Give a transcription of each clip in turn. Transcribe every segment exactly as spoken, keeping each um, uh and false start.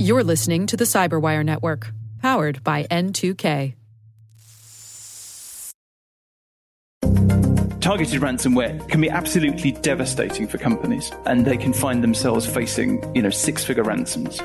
You're listening to the CyberWire Network, powered by N two K. Targeted ransomware can be absolutely devastating for companies, and they can find themselves facing, you know, six-figure ransoms.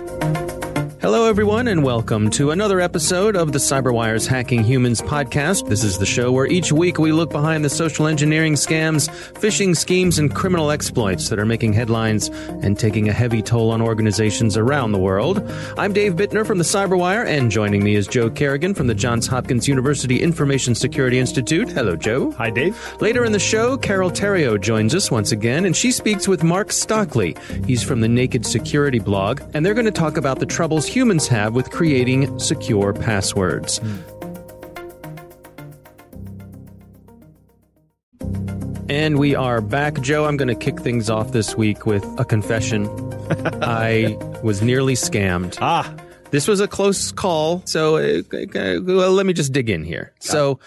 Hello, everyone, and welcome to another episode of the CyberWire's Hacking Humans podcast. This is the show where each week we look behind the social engineering scams, phishing schemes, and criminal exploits that are making headlines and taking a heavy toll on organizations around the world. I'm Dave Bittner from the CyberWire, and joining me is Joe Kerrigan from the Johns Hopkins University Information Security Institute. Hello, Joe. Hi, Dave. Later in the show, Carole Theriault joins us once again, and she speaks with Mark Stockley. He's from the Naked Security blog, and they're going to talk about the troubles humans have with creating secure passwords. Mm. And we are back. Joe, I'm going to kick things off this week with a confession. I was nearly scammed. Ah. This was a close call, so uh, uh, well, let me just dig in here. Got so it.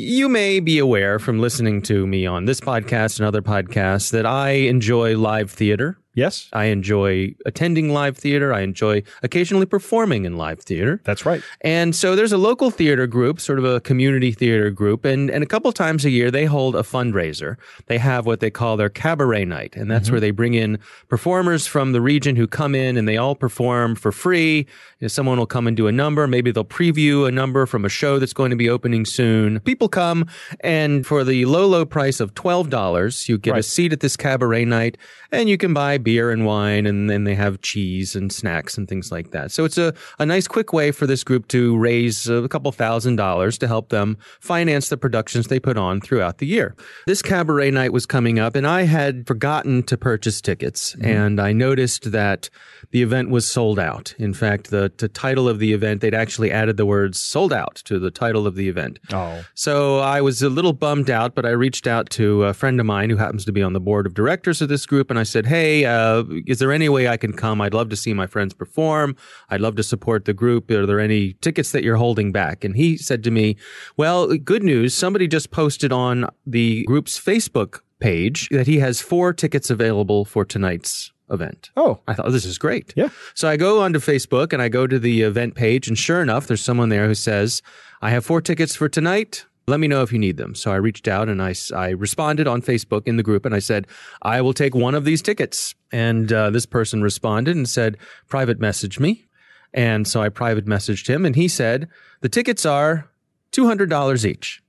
You may be aware from listening to me on this podcast and other podcasts that I enjoy live theater. Yes. I enjoy attending live theater. I enjoy occasionally performing in live theater. That's right. And so there's a local theater group, sort of a community theater group, and, and a couple times a year they hold a fundraiser. They have what they call their cabaret night, and that's mm-hmm. where they bring in performers from the region who come in and they all perform for free. You know, someone will come and do a number. Maybe they'll preview a number from a show that's going to be opening soon. People come, and for the low, low price of twelve dollars, you get right. a seat at this cabaret night, and you can buy beer and wine, and then they have cheese and snacks and things like that. So it's a, a nice quick way for this group to raise a couple thousand dollars to help them finance the productions they put on throughout the year. This cabaret night was coming up, and I had forgotten to purchase tickets, mm-hmm. and I noticed that the event was sold out. In fact, the, the title of the event, they'd actually added the words sold out to the title of the event. Oh. So I was a little bummed out, but I reached out to a friend of mine who happens to be on the board of directors of this group, and I said, hey, Uh, is there any way I can come? I'd love to see my friends perform. I'd love to support the group. Are there any tickets that you're holding back? And he said to me, well, good news. Somebody just posted on the group's Facebook page that he has four tickets available for tonight's event. Oh, I thought this is great. Yeah. So I go onto Facebook and I go to the event page, and sure enough, there's someone there who says, I have four tickets for tonight. Let me know if you need them. So I reached out and I, I responded on Facebook in the group, and I said, I will take one of these tickets. And uh, this person responded and said, private message me. And so I private messaged him, and he said, the tickets are two hundred dollars each.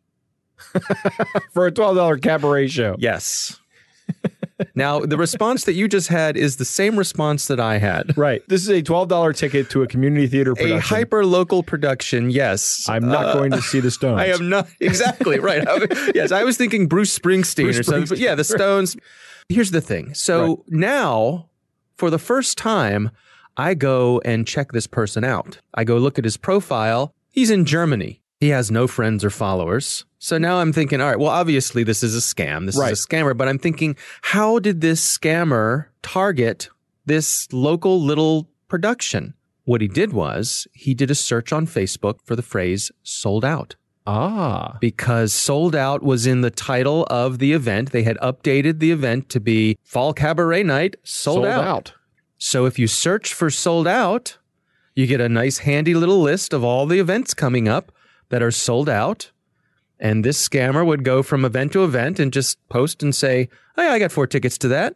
For a twelve dollars cabaret show. Yes. Now, the response that you just had is the same response that I had. Right. This is a twelve dollars ticket to a community theater production. A hyper-local production, yes. I'm not uh, going to see the Stones. I am not. Exactly, right. I, yes, I was thinking Bruce Springsteen Bruce or something. Springsteen. But yeah, the Stones. Here's the thing. So right. now, for the first time, I go and check this person out. I go look at his profile. He's in Germany. He has no friends or followers. So now I'm thinking, all right, well, obviously this is a scam. This right. is a scammer. But I'm thinking, how did this scammer target this local little production? What he did was he did a search on Facebook for the phrase sold out. Ah. Because sold out was in the title of the event. They had updated the event to be Fall Cabaret Night Sold, sold out. out. So if you search for sold out, you get a nice handy little list of all the events coming up that are sold out, and this scammer would go from event to event and just post and say, hey, I got four tickets to that.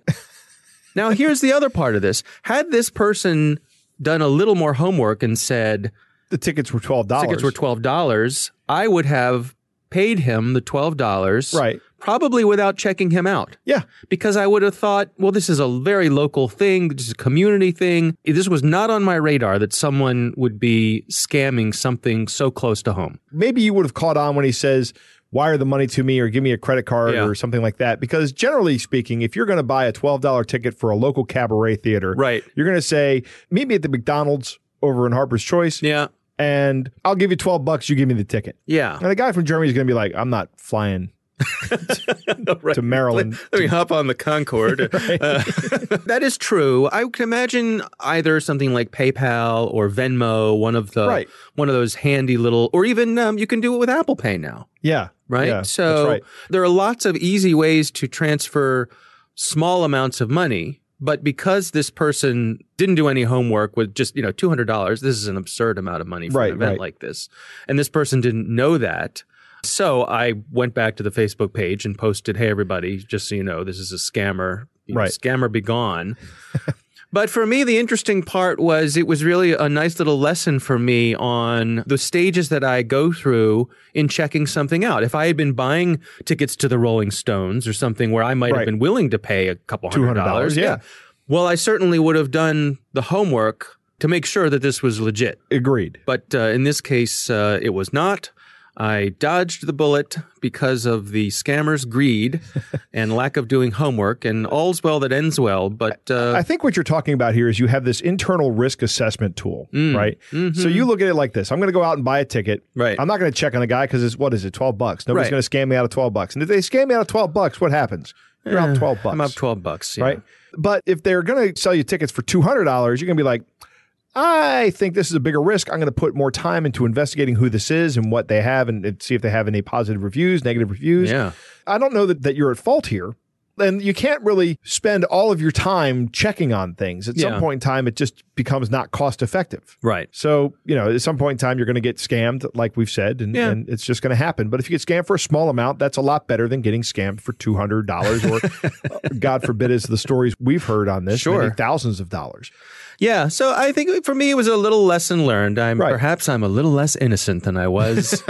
Now, here's the other part of this. Had this person done a little more homework and said... The tickets were twelve dollars. Tickets were twelve dollars. I would have paid him the twelve dollars. Right. Probably without checking him out. Yeah. Because I would have thought, well, this is a very local thing. This is a community thing. This was not on my radar that someone would be scamming something so close to home. Maybe you would have caught on when he says, wire the money to me or give me a credit card yeah. or something like that. Because generally speaking, if you're going to buy a twelve dollars ticket for a local cabaret theater, right. you're going to say, meet me at the McDonald's over in Harper's Choice. Yeah. And I'll give you twelve bucks. You give me the ticket. Yeah. And the guy from Germany is going to be like, I'm not flying to, right. to Maryland. Let, let me hop on the Concorde. Right. uh, that is true. I can imagine either something like PayPal or Venmo, one of the right. one of those handy little, or even um, you can do it with Apple Pay now. Yeah, right. Yeah, so that's right. There are lots of easy ways to transfer small amounts of money But because this person didn't do any homework with just, you know, two hundred dollars, this is an absurd amount of money for right, an event right. like this. And this person didn't know that. So I went back to the Facebook page and posted, hey, everybody, just so you know, this is a scammer. You know, right. Scammer be gone. But for me, the interesting part was it was really a nice little lesson for me on the stages that I go through in checking something out. If I had been buying tickets to the Rolling Stones or something where I might right. have been willing to pay a couple hundred dollars, yeah. yeah. well, I certainly would have done the homework to make sure that this was legit. Agreed. But uh, in this case, uh, it was not. I dodged the bullet because of the scammer's greed and lack of doing homework, and all's well that ends well. But uh, I think what you're talking about here is you have this internal risk assessment tool, mm, right? Mm-hmm. So you look at it like this. I'm going to go out and buy a ticket. Right. I'm not going to check on a guy because it's, what is it, twelve bucks? Nobody's right. going to scam me out of twelve bucks. And if they scam me out of twelve bucks, what happens? You're eh, out twelve bucks. I'm up twelve bucks, yeah. Right? But if they're going to sell you tickets for two hundred dollars, you're going to be like, I think this is a bigger risk. I'm going to put more time into investigating who this is and what they have and, and see if they have any positive reviews, negative reviews. Yeah. I don't know that, that you're at fault here. And you can't really spend all of your time checking on things. At yeah. some point in time, it just becomes not cost effective. Right. So, you know, at some point in time, you're going to get scammed, like we've said, and, yeah. and it's just going to happen. But if you get scammed for a small amount, that's a lot better than getting scammed for two hundred dollars or, God forbid, as the stories we've heard on this, sure. many thousands of dollars. Yeah. So I think for me, it was a little lesson learned. I'm right. Perhaps I'm a little less innocent than I was.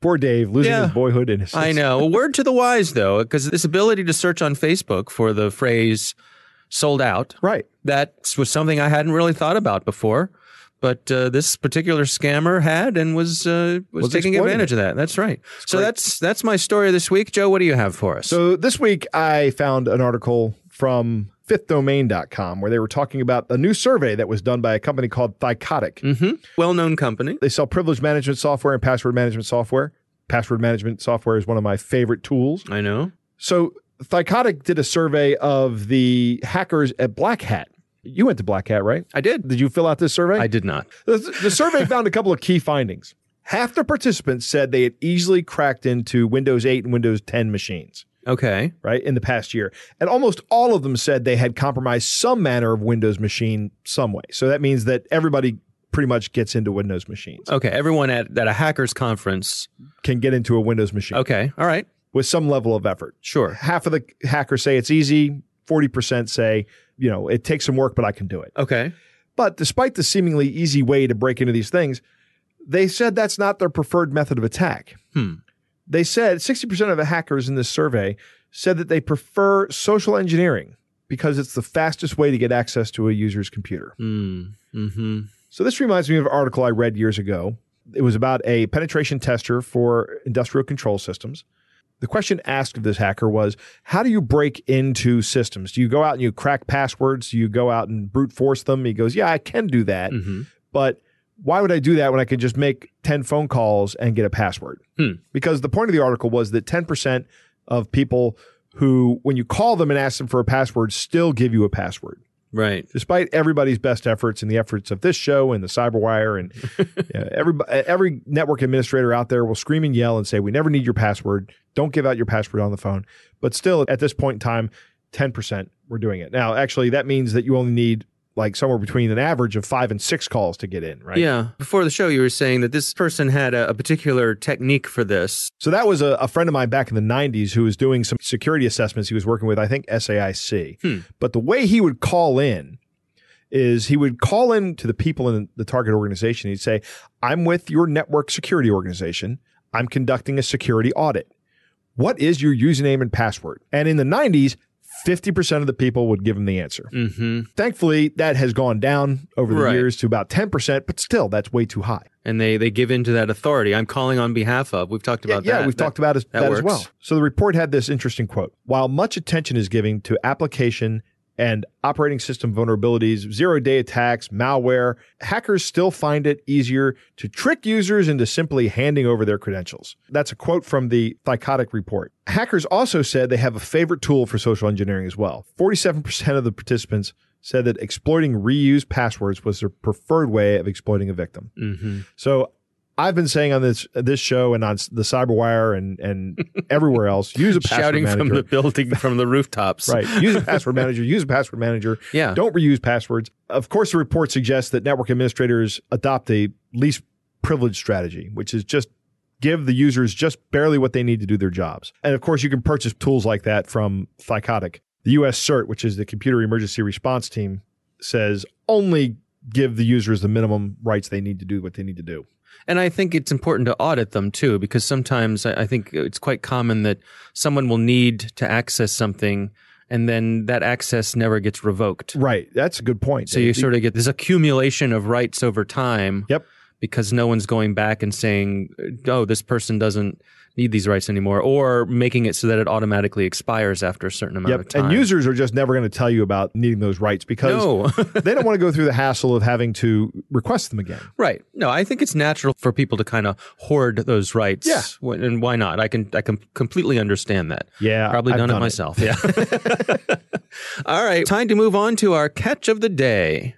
Poor Dave, losing yeah, his boyhood innocence. I know. A word to the wise, though, because this ability to search on Facebook for the phrase sold out. Right. That was something I hadn't really thought about before. But uh, this particular scammer had and was uh, was, was taking advantage it. of that. That's right. It's so great. that's that's my story this week. Joe, what do you have for us? So this week I found an article from fifth domain dot com, where they were talking about a new survey that was done by a company called Thycotic. Mm-hmm. Well-known company. They sell privilege management software and password management software. Password management software is one of my favorite tools. I know. So Thycotic did a survey of the hackers at Black Hat. You went to Black Hat, right? I did. Did you fill out this survey? I did not. The, the survey found a couple of key findings. Half the participants said they had easily cracked into Windows eight and Windows ten machines. Okay. Right? In the past year. And almost all of them said they had compromised some manner of Windows machine some way. So that means that everybody pretty much gets into Windows machines. Okay. Everyone at, at a hackers conference can get into a Windows machine. Okay. All right. With some level of effort. Sure. Half of the hackers say it's easy. forty percent say, you know, it takes some work, but I can do it. Okay. But despite the seemingly easy way to break into these things, they said that's not their preferred method of attack. Hmm. They said sixty percent of the hackers in this survey said that they prefer social engineering because it's the fastest way to get access to a user's computer. Mm, mm-hmm. So this reminds me of an article I read years ago. It was about a penetration tester for industrial control systems. The question asked of this hacker was, how do you break into systems? Do you go out and you crack passwords? Do you go out and brute force them? He goes, yeah, I can do that. Mm-hmm. But why would I do that when I could just make ten phone calls and get a password? Hmm. Because the point of the article was that ten percent of people who, when you call them and ask them for a password, still give you a password. Right. Despite everybody's best efforts and the efforts of this show and the CyberWire and yeah, every, every network administrator out there will scream and yell and say, we never need your password. Don't give out your password on the phone. But still, at this point in time, ten percent were doing it. Now, actually, that means that you only need like somewhere between an average of five and six calls to get in, right? Yeah. Before the show, you were saying that this person had a, a particular technique for this. So that was a, a friend of mine back in the nineties who was doing some security assessments. He was working with, I think, S A I C. Hmm. But the way he would call in is he would call in to the people in the target organization. He'd say, I'm with your network security organization. I'm conducting a security audit. What is your username and password? And in the nineties, fifty percent of the people would give them the answer. Mm-hmm. Thankfully, that has gone down over the right. years to about ten percent, but still, that's way too high. And they they give in to that authority. I'm calling on behalf of. We've talked about yeah, that. Yeah, we've that, talked about as, that, that as well. So the report had this interesting quote. While much attention is given to application and operating system vulnerabilities, zero-day attacks, malware, hackers still find it easier to trick users into simply handing over their credentials. That's a quote from the Thycotic report. Hackers also said they have a favorite tool for social engineering as well. forty-seven percent of the participants said that exploiting reused passwords was their preferred way of exploiting a victim. Mm-hmm. So I've been saying on this this show and on the CyberWire and and everywhere else, use a password Shouting manager. Shouting from the building, from the rooftops. Right. Use a password manager. Use a password manager. Yeah. Don't reuse passwords. Of course, the report suggests that network administrators adopt a least privilege strategy, which is just give the users just barely what they need to do their jobs. And of course, you can purchase tools like that from Thycotic. The U S CERT, which is the Computer Emergency Response Team, says only give the users the minimum rights they need to do what they need to do. And I think it's important to audit them, too, because sometimes I think it's quite common that someone will need to access something, and then that access never gets revoked. Right. That's a good point. So Dave. you sort of get this accumulation of rights over time. Yep. Because no one's going back and saying, oh, this person doesn't need these rights anymore, or making it so that it automatically expires after a certain amount yep. of time. And users are just never going to tell you about needing those rights because no. they don't want to go through the hassle of having to request them again. Right. No, I think it's natural for people to kind of hoard those rights. Yeah. And why not? I can I can completely understand that. Yeah. Probably done, done it done myself. It. Yeah. All right. Time to move on to our catch of the day.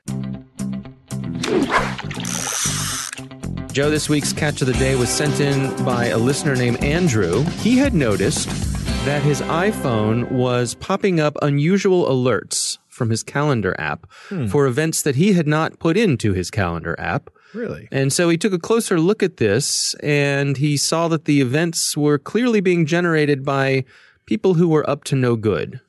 Joe, this week's catch of the day was sent in by a listener named Andrew. He had noticed that his iPhone was popping up unusual alerts from his calendar app hmm. for events that he had not put into his calendar app. Really? And so he took a closer look at this, and he saw that the events were clearly being generated by people who were up to no good.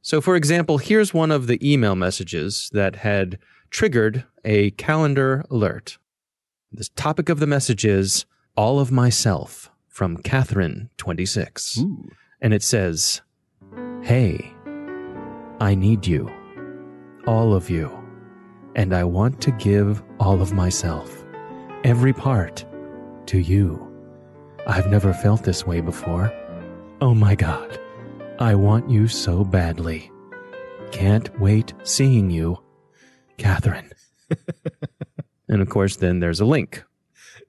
So, for example, here's one of the email messages that had triggered a calendar alert. The topic of the message is All of Myself from Catherine, twenty-six. Ooh. And it says, Hey, I need you, all of you, and I want to give all of myself, every part, to you. I've never felt this way before. Oh my God, I want you so badly. Can't wait seeing you, Catherine. And, of course, then there's a link.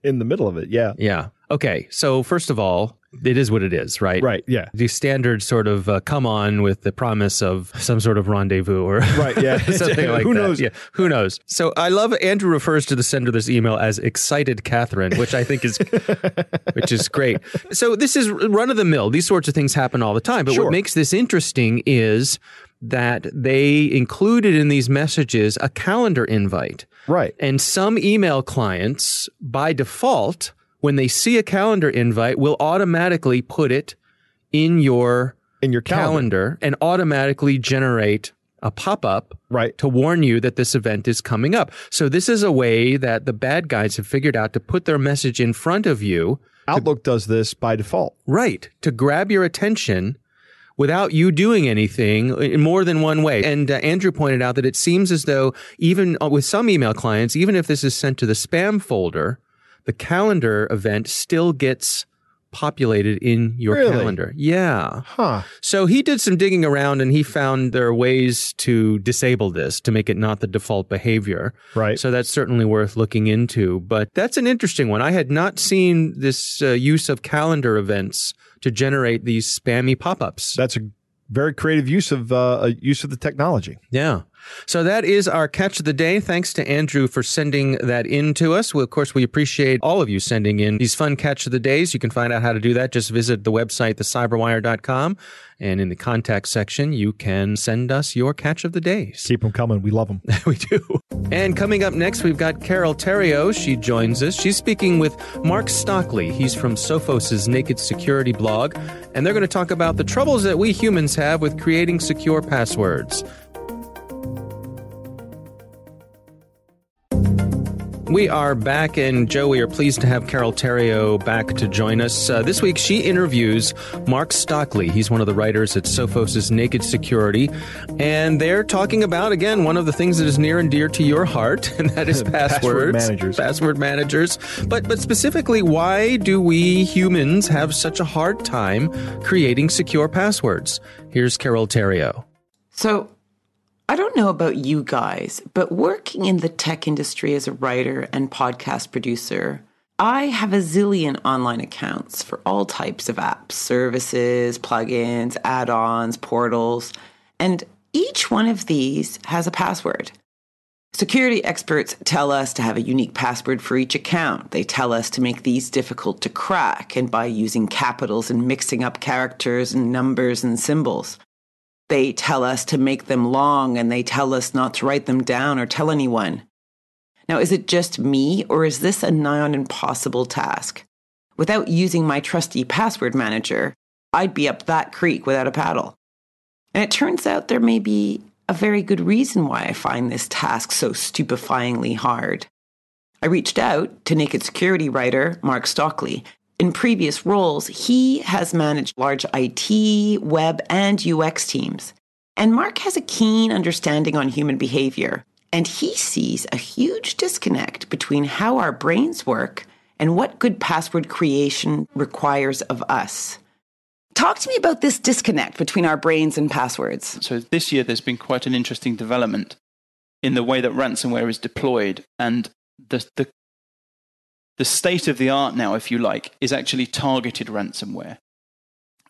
In the middle of it, yeah. Yeah. Okay. So, first of all, it is what it is, right? Right, yeah. The standard sort of uh, come on with the promise of some sort of rendezvous or right, yeah. something like Who that. Who knows? Yeah. Who knows? So, I love Andrew refers to the sender of this email as Excited Catherine, which I think is which is great. So, this is run-of-the-mill. These sorts of things happen all the time. But sure. what makes this interesting is that they included in these messages a calendar invite. Right. And some email clients, by default, when they see a calendar invite, will automatically put it in your, in your calendar. calendar and automatically generate a pop-up right. to warn you that this event is coming up. So this is a way that the bad guys have figured out to put their message in front of you. Outlook to, does this by default. Right. To grab your attention without you doing anything in more than one way. And uh, Andrew pointed out that it seems as though even with some email clients, even if this is sent to the spam folder, the calendar event still gets populated in your really? calendar. Yeah. Huh. So he did some digging around and he found there are ways to disable this, to make it not the default behavior. Right. So that's certainly worth looking into. But that's an interesting one. I had not seen this uh, use of calendar events to generate these spammy pop-ups. That's a very creative use of uh, a use of the technology. Yeah. So that is our catch of the day. Thanks to Andrew for sending that in to us. Well, of course, we appreciate all of you sending in these fun catch of the days. You can find out how to do that. Just visit the website, the cyberwire dot com. And in the contact section, you can send us your catch of the days. Keep them coming. We love them. We do. And coming up next, we've got Carole Theriault. She joins us. She's speaking with Mark Stockley. He's from Sophos' Naked Security blog. And they're going to talk about the troubles that we humans have with creating secure passwords. We are back, and Joe, we are pleased to have Carole Theriault back to join us. Uh, this week, she interviews Mark Stockley. He's one of the writers at Sophos' Naked Security, and they're talking about, again, one of the things that is near and dear to your heart, and that is passwords. Password managers. Password managers. But, but specifically, why do we humans have such a hard time creating secure passwords? Here's Carole Theriault. So, I don't know about you guys, but working in the tech industry as a writer and podcast producer, I have a zillion online accounts for all types of apps, services, plugins, add-ons, portals, and each one of these has a password. Security experts tell us to have a unique password for each account. They tell us to make these difficult to crack, and by using capitals and mixing up characters and numbers and symbols. They tell us to make them long, and they tell us not to write them down or tell anyone. Now, is it just me, or is this a nigh-on impossible task? Without using my trusty password manager, I'd be up that creek without a paddle. And it turns out there may be a very good reason why I find this task so stupefyingly hard. I reached out to Naked Security writer Mark Stockley. In previous roles, he has managed large I T, web, and U X teams. And Mark has a keen understanding on human behavior, and he sees a huge disconnect between how our brains work and what good password creation requires of us. Talk to me about this disconnect between our brains and passwords. So this year, there's been quite an interesting development in the way that ransomware is deployed. And the the, the state of the art now, if you like, is actually targeted ransomware.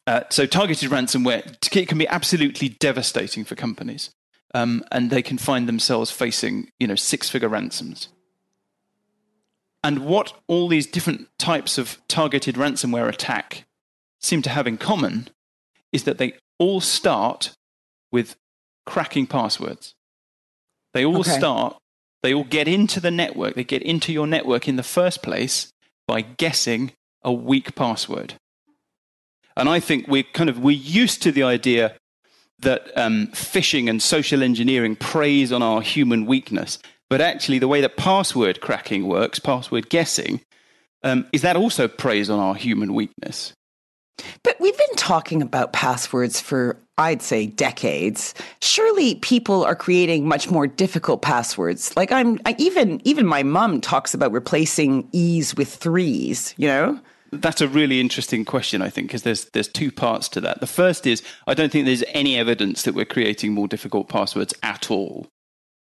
Uh, so targeted ransomware can be absolutely devastating for companies. Um, and they can find themselves facing, you know, six-figure ransoms. And what all these different types of targeted ransomware attack seem to have in common is that they all start with cracking passwords. They all okay. start, they all get into the network, they get into your network in the first place by guessing a weak password. And I think we're kind of, we're used to the idea that um, phishing and social engineering preys on our human weakness. But actually the way that password cracking works, password guessing, um, is that also preys on our human weakness. But we've been talking about passwords for, I'd say, decades. Surely people are creating much more difficult passwords. Like I'm I, even even my mum talks about replacing E's with threes, you know? That's a really interesting question, I think, because there's there's two parts to that. The first is, I don't think there's any evidence that we're creating more difficult passwords at all.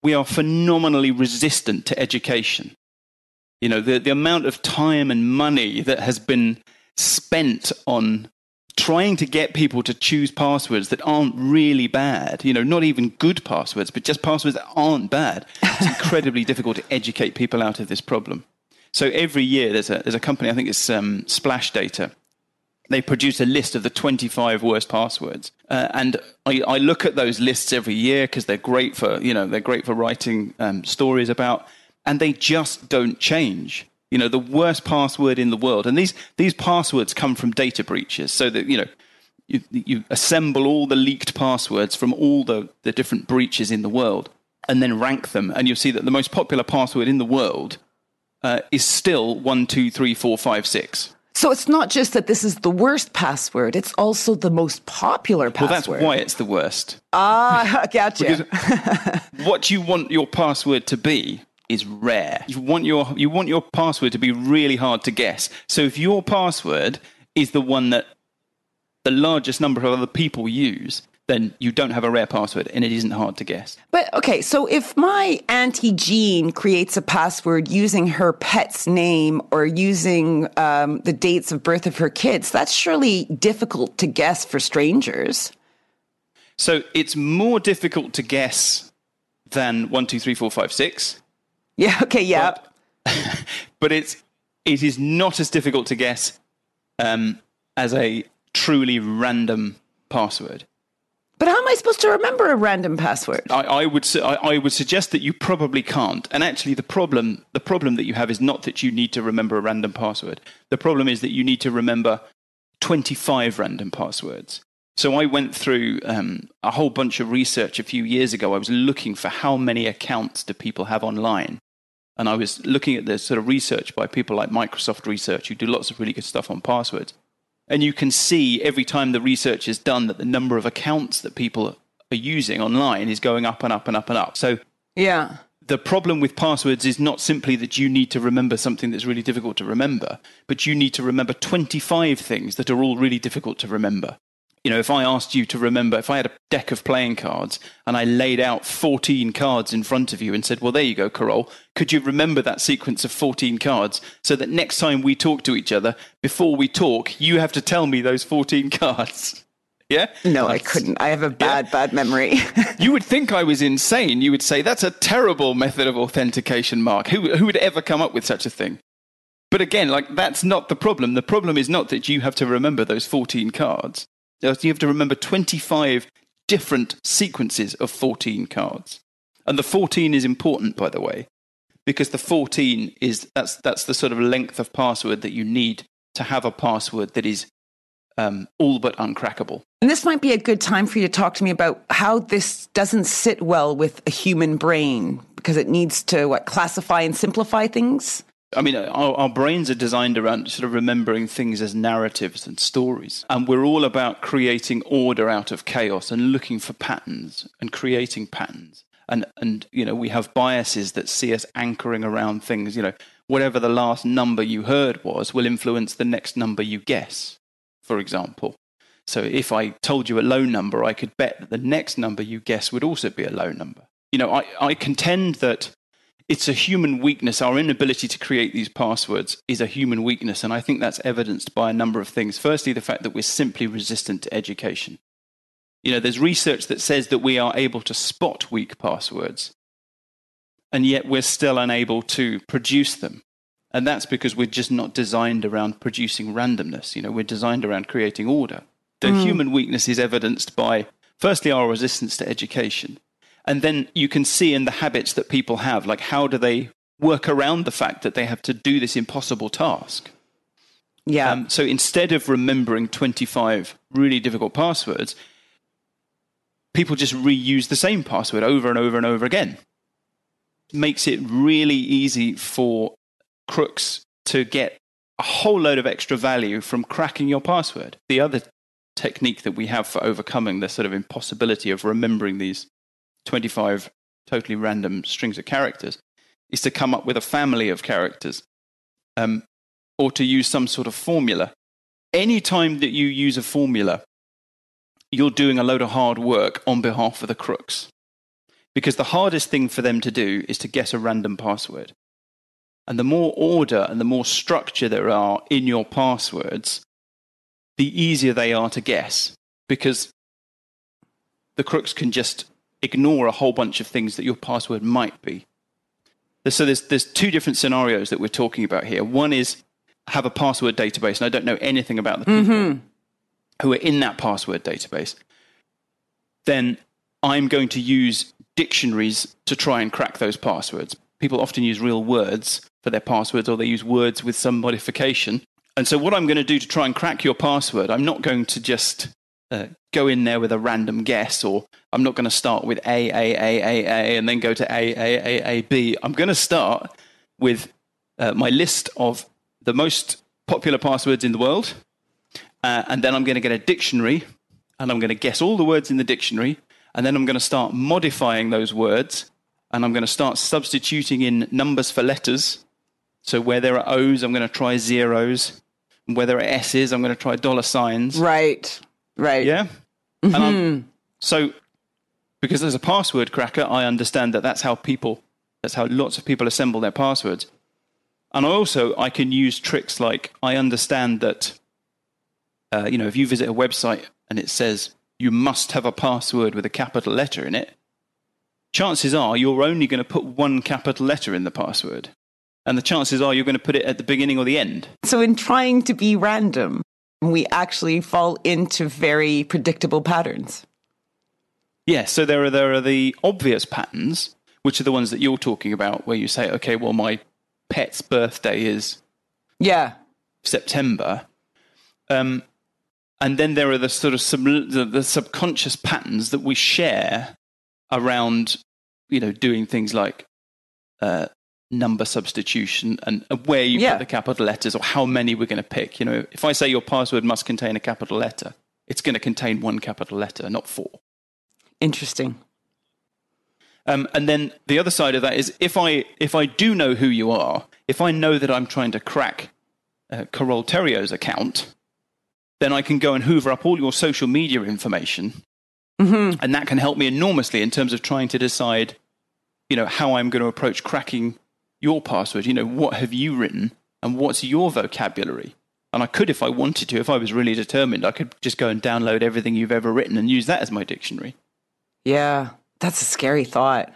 We are phenomenally resistant to education. You know, the, the amount of time and money that has been spent on trying to get people to choose passwords that aren't really bad, you know, not even good passwords, but just passwords that aren't bad. It's incredibly difficult to educate people out of this problem. So every year there's a, there's a company, I think it's um, Splash Data. They produce a list of the twenty-five worst passwords. Uh, and I, I look at those lists every year because they're great for, you know, they're great for writing um, stories about, and they just don't change. You know, the worst password in the world. And these these passwords come from data breaches. So that, you know, you, you assemble all the leaked passwords from all the, the different breaches in the world and then rank them. And you'll see that the most popular password in the world uh, is still one two three four five six. So it's not just that this is the worst password, it's also the most popular password. Well, that's why it's the worst. Ah, gotcha. What you want your password to be is rare. You want your you want your password to be really hard to guess. So if your password is the one that the largest number of other people use, then you don't have a rare password and it isn't hard to guess. But okay, so if my Auntie Jean creates a password using her pet's name or using um, the dates of birth of her kids, that's surely difficult to guess for strangers. So it's more difficult to guess than one two three four five six. Yeah, okay, yeah. But, but it's, it is not as difficult to guess um, as a truly random password. But how am I supposed to remember a random password? I, I would su- I, I would suggest that you probably can't. And actually, the problem the problem that you have is not that you need to remember a random password. The problem is that you need to remember twenty-five random passwords. So I went through um, a whole bunch of research a few years ago. I was looking for how many accounts do people have online. And I was looking at the sort of research by people like Microsoft Research, who do lots of really good stuff on passwords. And you can see every time the research is done that the number of accounts that people are using online is going up and up and up and up. So yeah, the problem with passwords is not simply that you need to remember something that's really difficult to remember, but you need to remember twenty-five things that are all really difficult to remember. You know, if I asked you to remember, if I had a deck of playing cards and I laid out fourteen cards in front of you and said, well, there you go, Carole, could you remember that sequence of fourteen cards so that next time we talk to each other, before we talk, you have to tell me those fourteen cards? Yeah? No, that's, I couldn't. I have a bad, yeah. bad memory. You would think I was insane. You would say, that's a terrible method of authentication, Mark. Who, who would ever come up with such a thing? But again, like, that's not the problem. The problem is not that you have to remember those fourteen cards. You have to remember twenty-five different sequences of fourteen cards. And the fourteen is important, by the way, because the fourteen is, that's, that's the sort of length of password that you need to have a password that is Um, all but uncrackable. And this might be a good time for you to talk to me about how this doesn't sit well with a human brain, because it needs to, what, classify and simplify things? I mean, our, our brains are designed around sort of remembering things as narratives and stories. And we're all about creating order out of chaos and looking for patterns and creating patterns. And, and you know, we have biases that see us anchoring around things. You know, whatever the last number you heard was will influence the next number you guess, for example. So if I told you a low number, I could bet that the next number you guess would also be a low number. You know, I, I contend that it's a human weakness. Our inability to create these passwords is a human weakness. And I think that's evidenced by a number of things. Firstly, the fact that we're simply resistant to education. You know, there's research that says that we are able to spot weak passwords, and yet we're still unable to produce them. And that's because we're just not designed around producing randomness. You know, we're designed around creating order. The mm. human weakness is evidenced by, firstly, our resistance to education. And then you can see in the habits that people have, like, how do they work around the fact that they have to do this impossible task? Yeah. Um, so instead of remembering twenty-five really difficult passwords, people just reuse the same password over and over and over again. It makes it really easy for crooks to get a whole load of extra value from cracking your password. The other technique that we have for overcoming the sort of impossibility of remembering these twenty-five totally random strings of characters is to come up with a family of characters, um, or to use some sort of formula. Anytime that you use a formula, you're doing a load of hard work on behalf of the crooks, because the hardest thing for them to do is to guess a random password. And the more order and the more structure there are in your passwords, the easier they are to guess, because the crooks can just ignore a whole bunch of things that your password might be. So there's, there's two different scenarios that we're talking about here. One is, have a password database, and I don't know anything about the people mm-hmm. who are in that password database. Then I'm going to use dictionaries to try and crack those passwords. People often use real words for their passwords, or they use words with some modification. And so what I'm going to do to try and crack your password, I'm not going to just uh, go in there with a random guess, or I'm not going to start with A, A, A, A, A, and then go to A, A, A, A, B. I'm going to start with uh, my list of the most popular passwords in the world. Uh, and then I'm going to get a dictionary, and I'm going to guess all the words in the dictionary. And then I'm going to start modifying those words. And I'm going to start substituting in numbers for letters. So where there are O's, I'm going to try zeros. And where there are S's, I'm going to try dollar signs. Right, right. Yeah? Mm-hmm. And I'm, so because there's a password cracker, I understand that that's how people, that's how lots of people assemble their passwords. And also, I can use tricks like, I understand that, uh, you know, if you visit a website and it says, you must have a password with a capital letter in it, chances are you're only going to put one capital letter in the password. And the chances are you're going to put it at the beginning or the end. So in trying to be random, we actually fall into very predictable patterns. Yeah, so there are, there are the obvious patterns, which are the ones that you're talking about, where you say, okay, well, my pet's birthday is yeah September. Um, and then there are the sort of sub, the, the subconscious patterns that we share around, you know, doing things like uh, number substitution and where you yeah. put the capital letters, or how many we're going to pick. You know, if I say your password must contain a capital letter, it's going to contain one capital letter, not four. Interesting. Um, and then the other side of that is, if I if I do know who you are, if I know that I'm trying to crack uh, Carole Theriault's account, then I can go and hoover up all your social media information. Mm-hmm. And that can help me enormously in terms of trying to decide, you know, how I'm going to approach cracking your password. You know, what have you written and what's your vocabulary? And I could, if I wanted to, if I was really determined, I could just go and download everything you've ever written and use that as my dictionary. Yeah, that's a scary thought.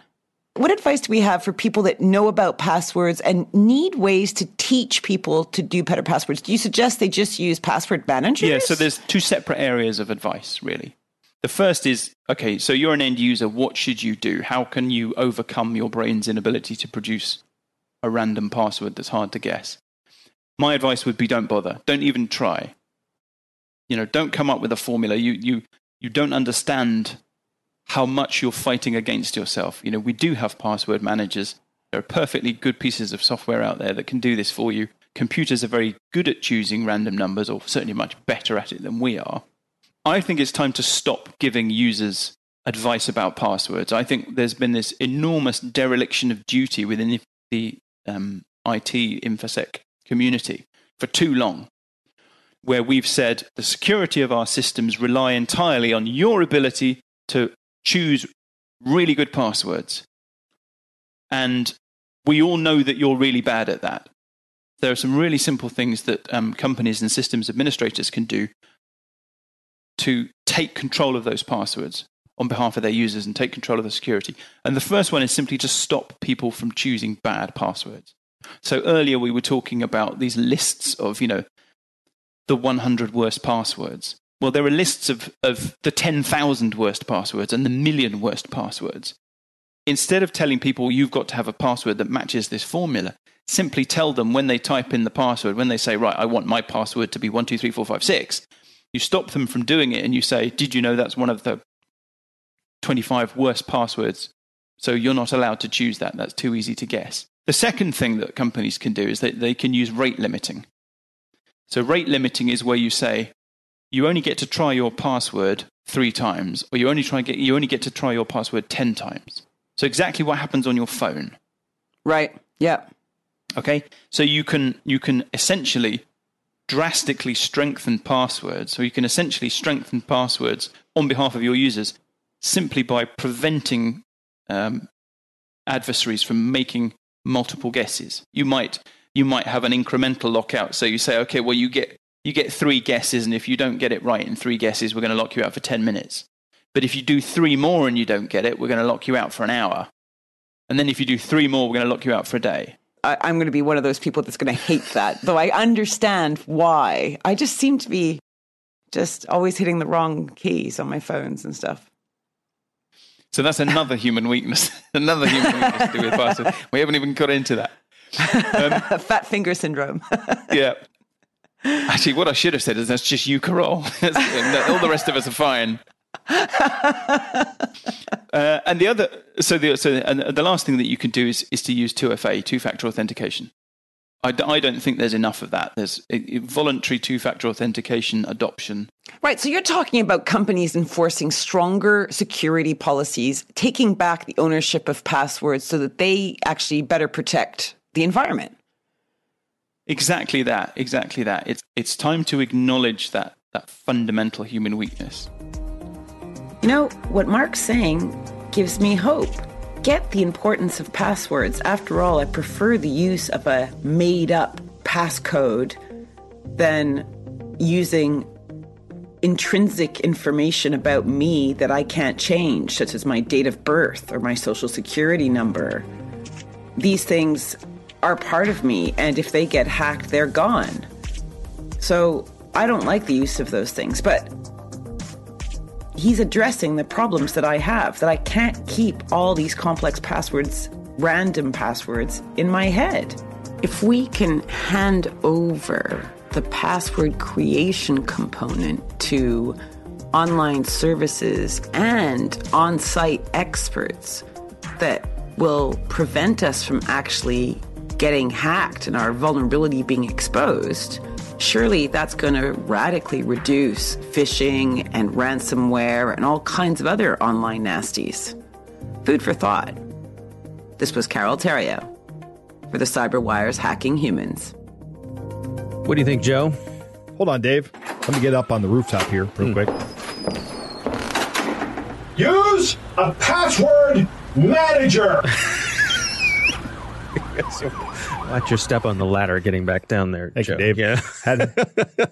What advice do we have for people that know about passwords and need ways to teach people to do better passwords? Do you suggest they just use password managers? Yeah, so there's two separate areas of advice, really. The first is, okay, so you're an end user. What should you do? How can you overcome your brain's inability to produce a random password that's hard to guess? My advice would be don't bother. Don't even try. You know, don't come up with a formula. You you you don't understand how much you're fighting against yourself. You know, we do have password managers. There are perfectly good pieces of software out there that can do this for you. Computers are very good at choosing random numbers, or certainly much better at it than we are. I think it's time to stop giving users advice about passwords. I think there's been this enormous dereliction of duty within the um, I T InfoSec community for too long, where we've said the security of our systems rely entirely on your ability to choose really good passwords. And we all know that you're really bad at that. There are some really simple things that um, companies and systems administrators can do to take control of those passwords on behalf of their users and take control of the security. And the first one is simply to stop people from choosing bad passwords. So earlier we were talking about these lists of, you know, the one hundred worst passwords. Well, there are lists of, of the ten thousand worst passwords and the million worst passwords. Instead of telling people you've got to have a password that matches this formula, simply tell them when they type in the password, when they say, right, I want my password to be one two three four five six, you stop them from doing it and you say, did you know that's one of the twenty-five worst passwords? So you're not allowed to choose that. That's too easy to guess. The second thing that companies can do is that they can use rate limiting. So rate limiting is where you say, you only get to try your password three times, or you only try get you only get to try your password ten times. So exactly what happens on your phone, right? Yeah. Okay. So you can you can essentially drastically strengthen passwords. So you can essentially strengthen passwords on behalf of your users simply by preventing um, adversaries from making multiple guesses. You might you might have an incremental lockout. So you say, okay, well you get. You get three guesses, and if you don't get it right in three guesses, we're going to lock you out for ten minutes. But if you do three more and you don't get it, we're going to lock you out for an hour. And then if you do three more, we're going to lock you out for a day. I, I'm going to be one of those people that's going to hate that, though I understand why. I just seem to be just always hitting the wrong keys on my phones and stuff. So that's another human weakness, another human weakness to do with passwords. We haven't even got into that. Um, Fat finger syndrome. Yeah. Actually, what I should have said is that's just you, Carole. All the rest of us are fine. Uh, and the other, so the so and the last thing that you can do is is to use two F A, two-factor authentication. I, I don't think there's enough of that. There's voluntary two-factor authentication adoption. Right. So you're talking about companies enforcing stronger security policies, taking back the ownership of passwords, so that they actually better protect the environment. Exactly that. Exactly that. It's it's time to acknowledge that that fundamental human weakness. You know, what Mark's saying gives me hope. Get the importance of passwords. After all, I prefer the use of a made-up passcode than using intrinsic information about me that I can't change, such as my date of birth or my social security number. These things are part of me, and if they get hacked, they're gone. So I don't like the use of those things, but he's addressing the problems that I have, that I can't keep all these complex passwords, random passwords, in my head. If we can hand over the password creation component to online services and on-site experts that will prevent us from actually getting hacked and our vulnerability being exposed, surely that's going to radically reduce phishing and ransomware and all kinds of other online nasties. Food for thought. This was Carole Theriault for the CyberWire's Hacking Humans. What do you think, Joe? Hold on, Dave. Let me get up on the rooftop here real hmm. quick. Use a password manager. So watch your step on the ladder getting back down there. Thank Joe. You, Dave. Yeah. had,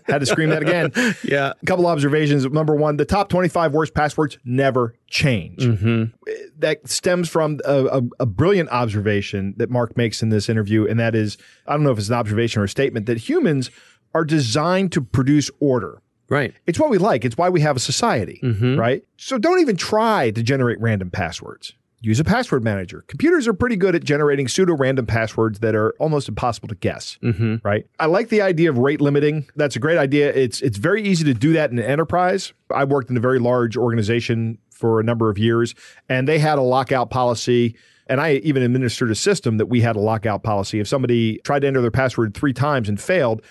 had to scream that again. Yeah. A couple observations. Number one, the top twenty-five worst passwords never change. Mm-hmm. That stems from a, a, a brilliant observation that Mark makes in this interview. And that is, I don't know if it's an observation or a statement, that humans are designed to produce order. Right. It's what we like. It's why we have a society, mm-hmm. right? So don't even try to generate random passwords. Use a password manager. Computers are pretty good at generating pseudo-random passwords that are almost impossible to guess, mm-hmm. right? I like the idea of rate limiting. That's a great idea. It's it's very easy to do that in an enterprise. I worked in a very large organization for a number of years, and they had a lockout policy. And I even administered a system that we had a lockout policy. If somebody tried to enter their password three times and failed,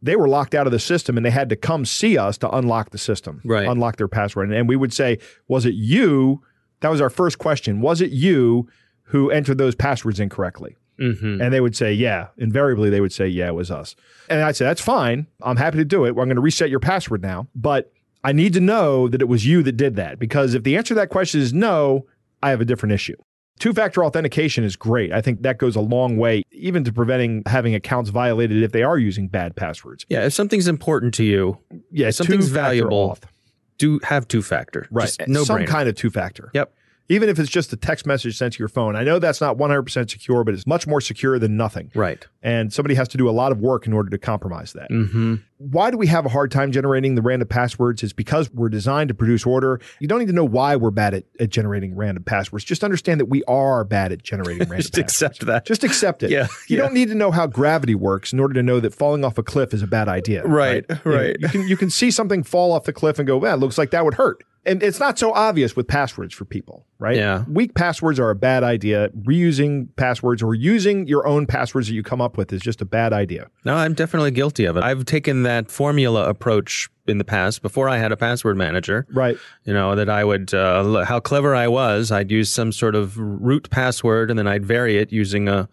they were locked out of the system and they had to come see us to unlock the system, right. unlock their password. And we would say, was it you? That was our first question. Was it you who entered those passwords incorrectly? Mm-hmm. And they would say, yeah. Invariably, they would say, yeah, it was us. And I'd say, that's fine. I'm happy to do it. Well, I'm going to reset your password now. But I need to know that it was you that did that. Because if the answer to that question is no, I have a different issue. Two-factor authentication is great. I think that goes a long way, even to preventing having accounts violated if they are using bad passwords. Yeah, if something's important to you, yeah, if something's valuable, auth. do have two-factor. Right, just no some brainer. Kind of two-factor. Yep. Even if it's just a text message sent to your phone. I know that's not one hundred percent secure, but it's much more secure than nothing. Right. And somebody has to do a lot of work in order to compromise that. Mm-hmm. Why do we have a hard time generating the random passwords? It's because we're designed to produce order. You don't need to know why we're bad at, at generating random passwords. Just understand that we are bad at generating random just passwords. Just accept that. Just accept it. Yeah, you yeah. don't need to know how gravity works in order to know that falling off a cliff is a bad idea. Right, right. right. You, you, can, you can see something fall off the cliff and go, well, it looks like that would hurt. And it's not so obvious with passwords for people, right? Yeah. Weak passwords are a bad idea. Reusing passwords or using your own passwords that you come up with is just a bad idea. No, I'm definitely guilty of it. I've taken that formula approach in the past before I had a password manager. Right. You know, that I would, uh, how clever I was, I'd use some sort of root password and then I'd vary it using a,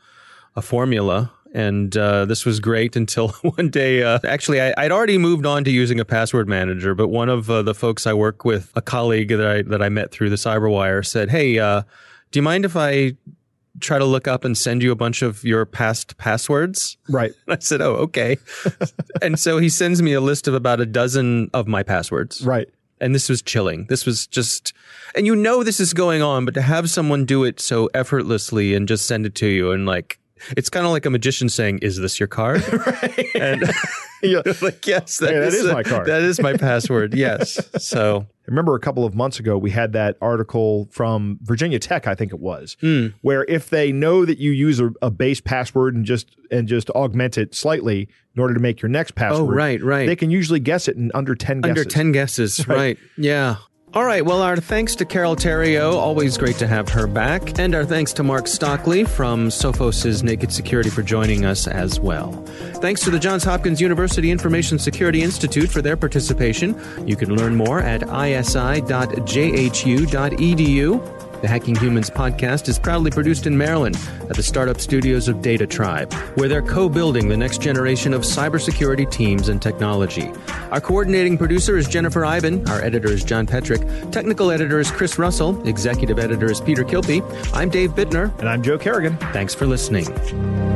a formula. And uh, this was great until one day, uh, actually, I, I'd already moved on to using a password manager. But one of uh, the folks I work with, a colleague that I that I met through the CyberWire, said, hey, uh, do you mind if I try to look up and send you a bunch of your past passwords? Right. And I said, oh, okay. And so he sends me a list of about a dozen of my passwords. Right. And this was chilling. This was just, and you know this is going on, but to have someone do it so effortlessly and just send it to you and like, it's kind of like a magician saying, is this your card? Right. And yeah. like, yes, that, yeah, that is, is my card. That is my password. Yes. So I remember a couple of months ago, we had that article from Virginia Tech, I think it was, mm. where if they know that you use a, a base password and just and just augment it slightly in order to make your next password. Oh, right, right. They can usually guess it in under ten guesses. Under ten guesses. Right. right. Yeah. All right, well, our thanks to Carole Theriault. Always great to have her back. And our thanks to Mark Stockley from Sophos' Naked Security for joining us as well. Thanks to the Johns Hopkins University Information Security Institute for their participation. You can learn more at i s i dot j h u dot e d u. The Hacking Humans podcast is proudly produced in Maryland at the startup studios of Data Tribe, where they're co-building the next generation of cybersecurity teams and technology. Our coordinating producer is Jennifer Iben. Our editor is John Petrick. Technical editor is Chris Russell. Executive editor is Peter Kilpie. I'm Dave Bittner. And I'm Joe Kerrigan. Thanks for listening.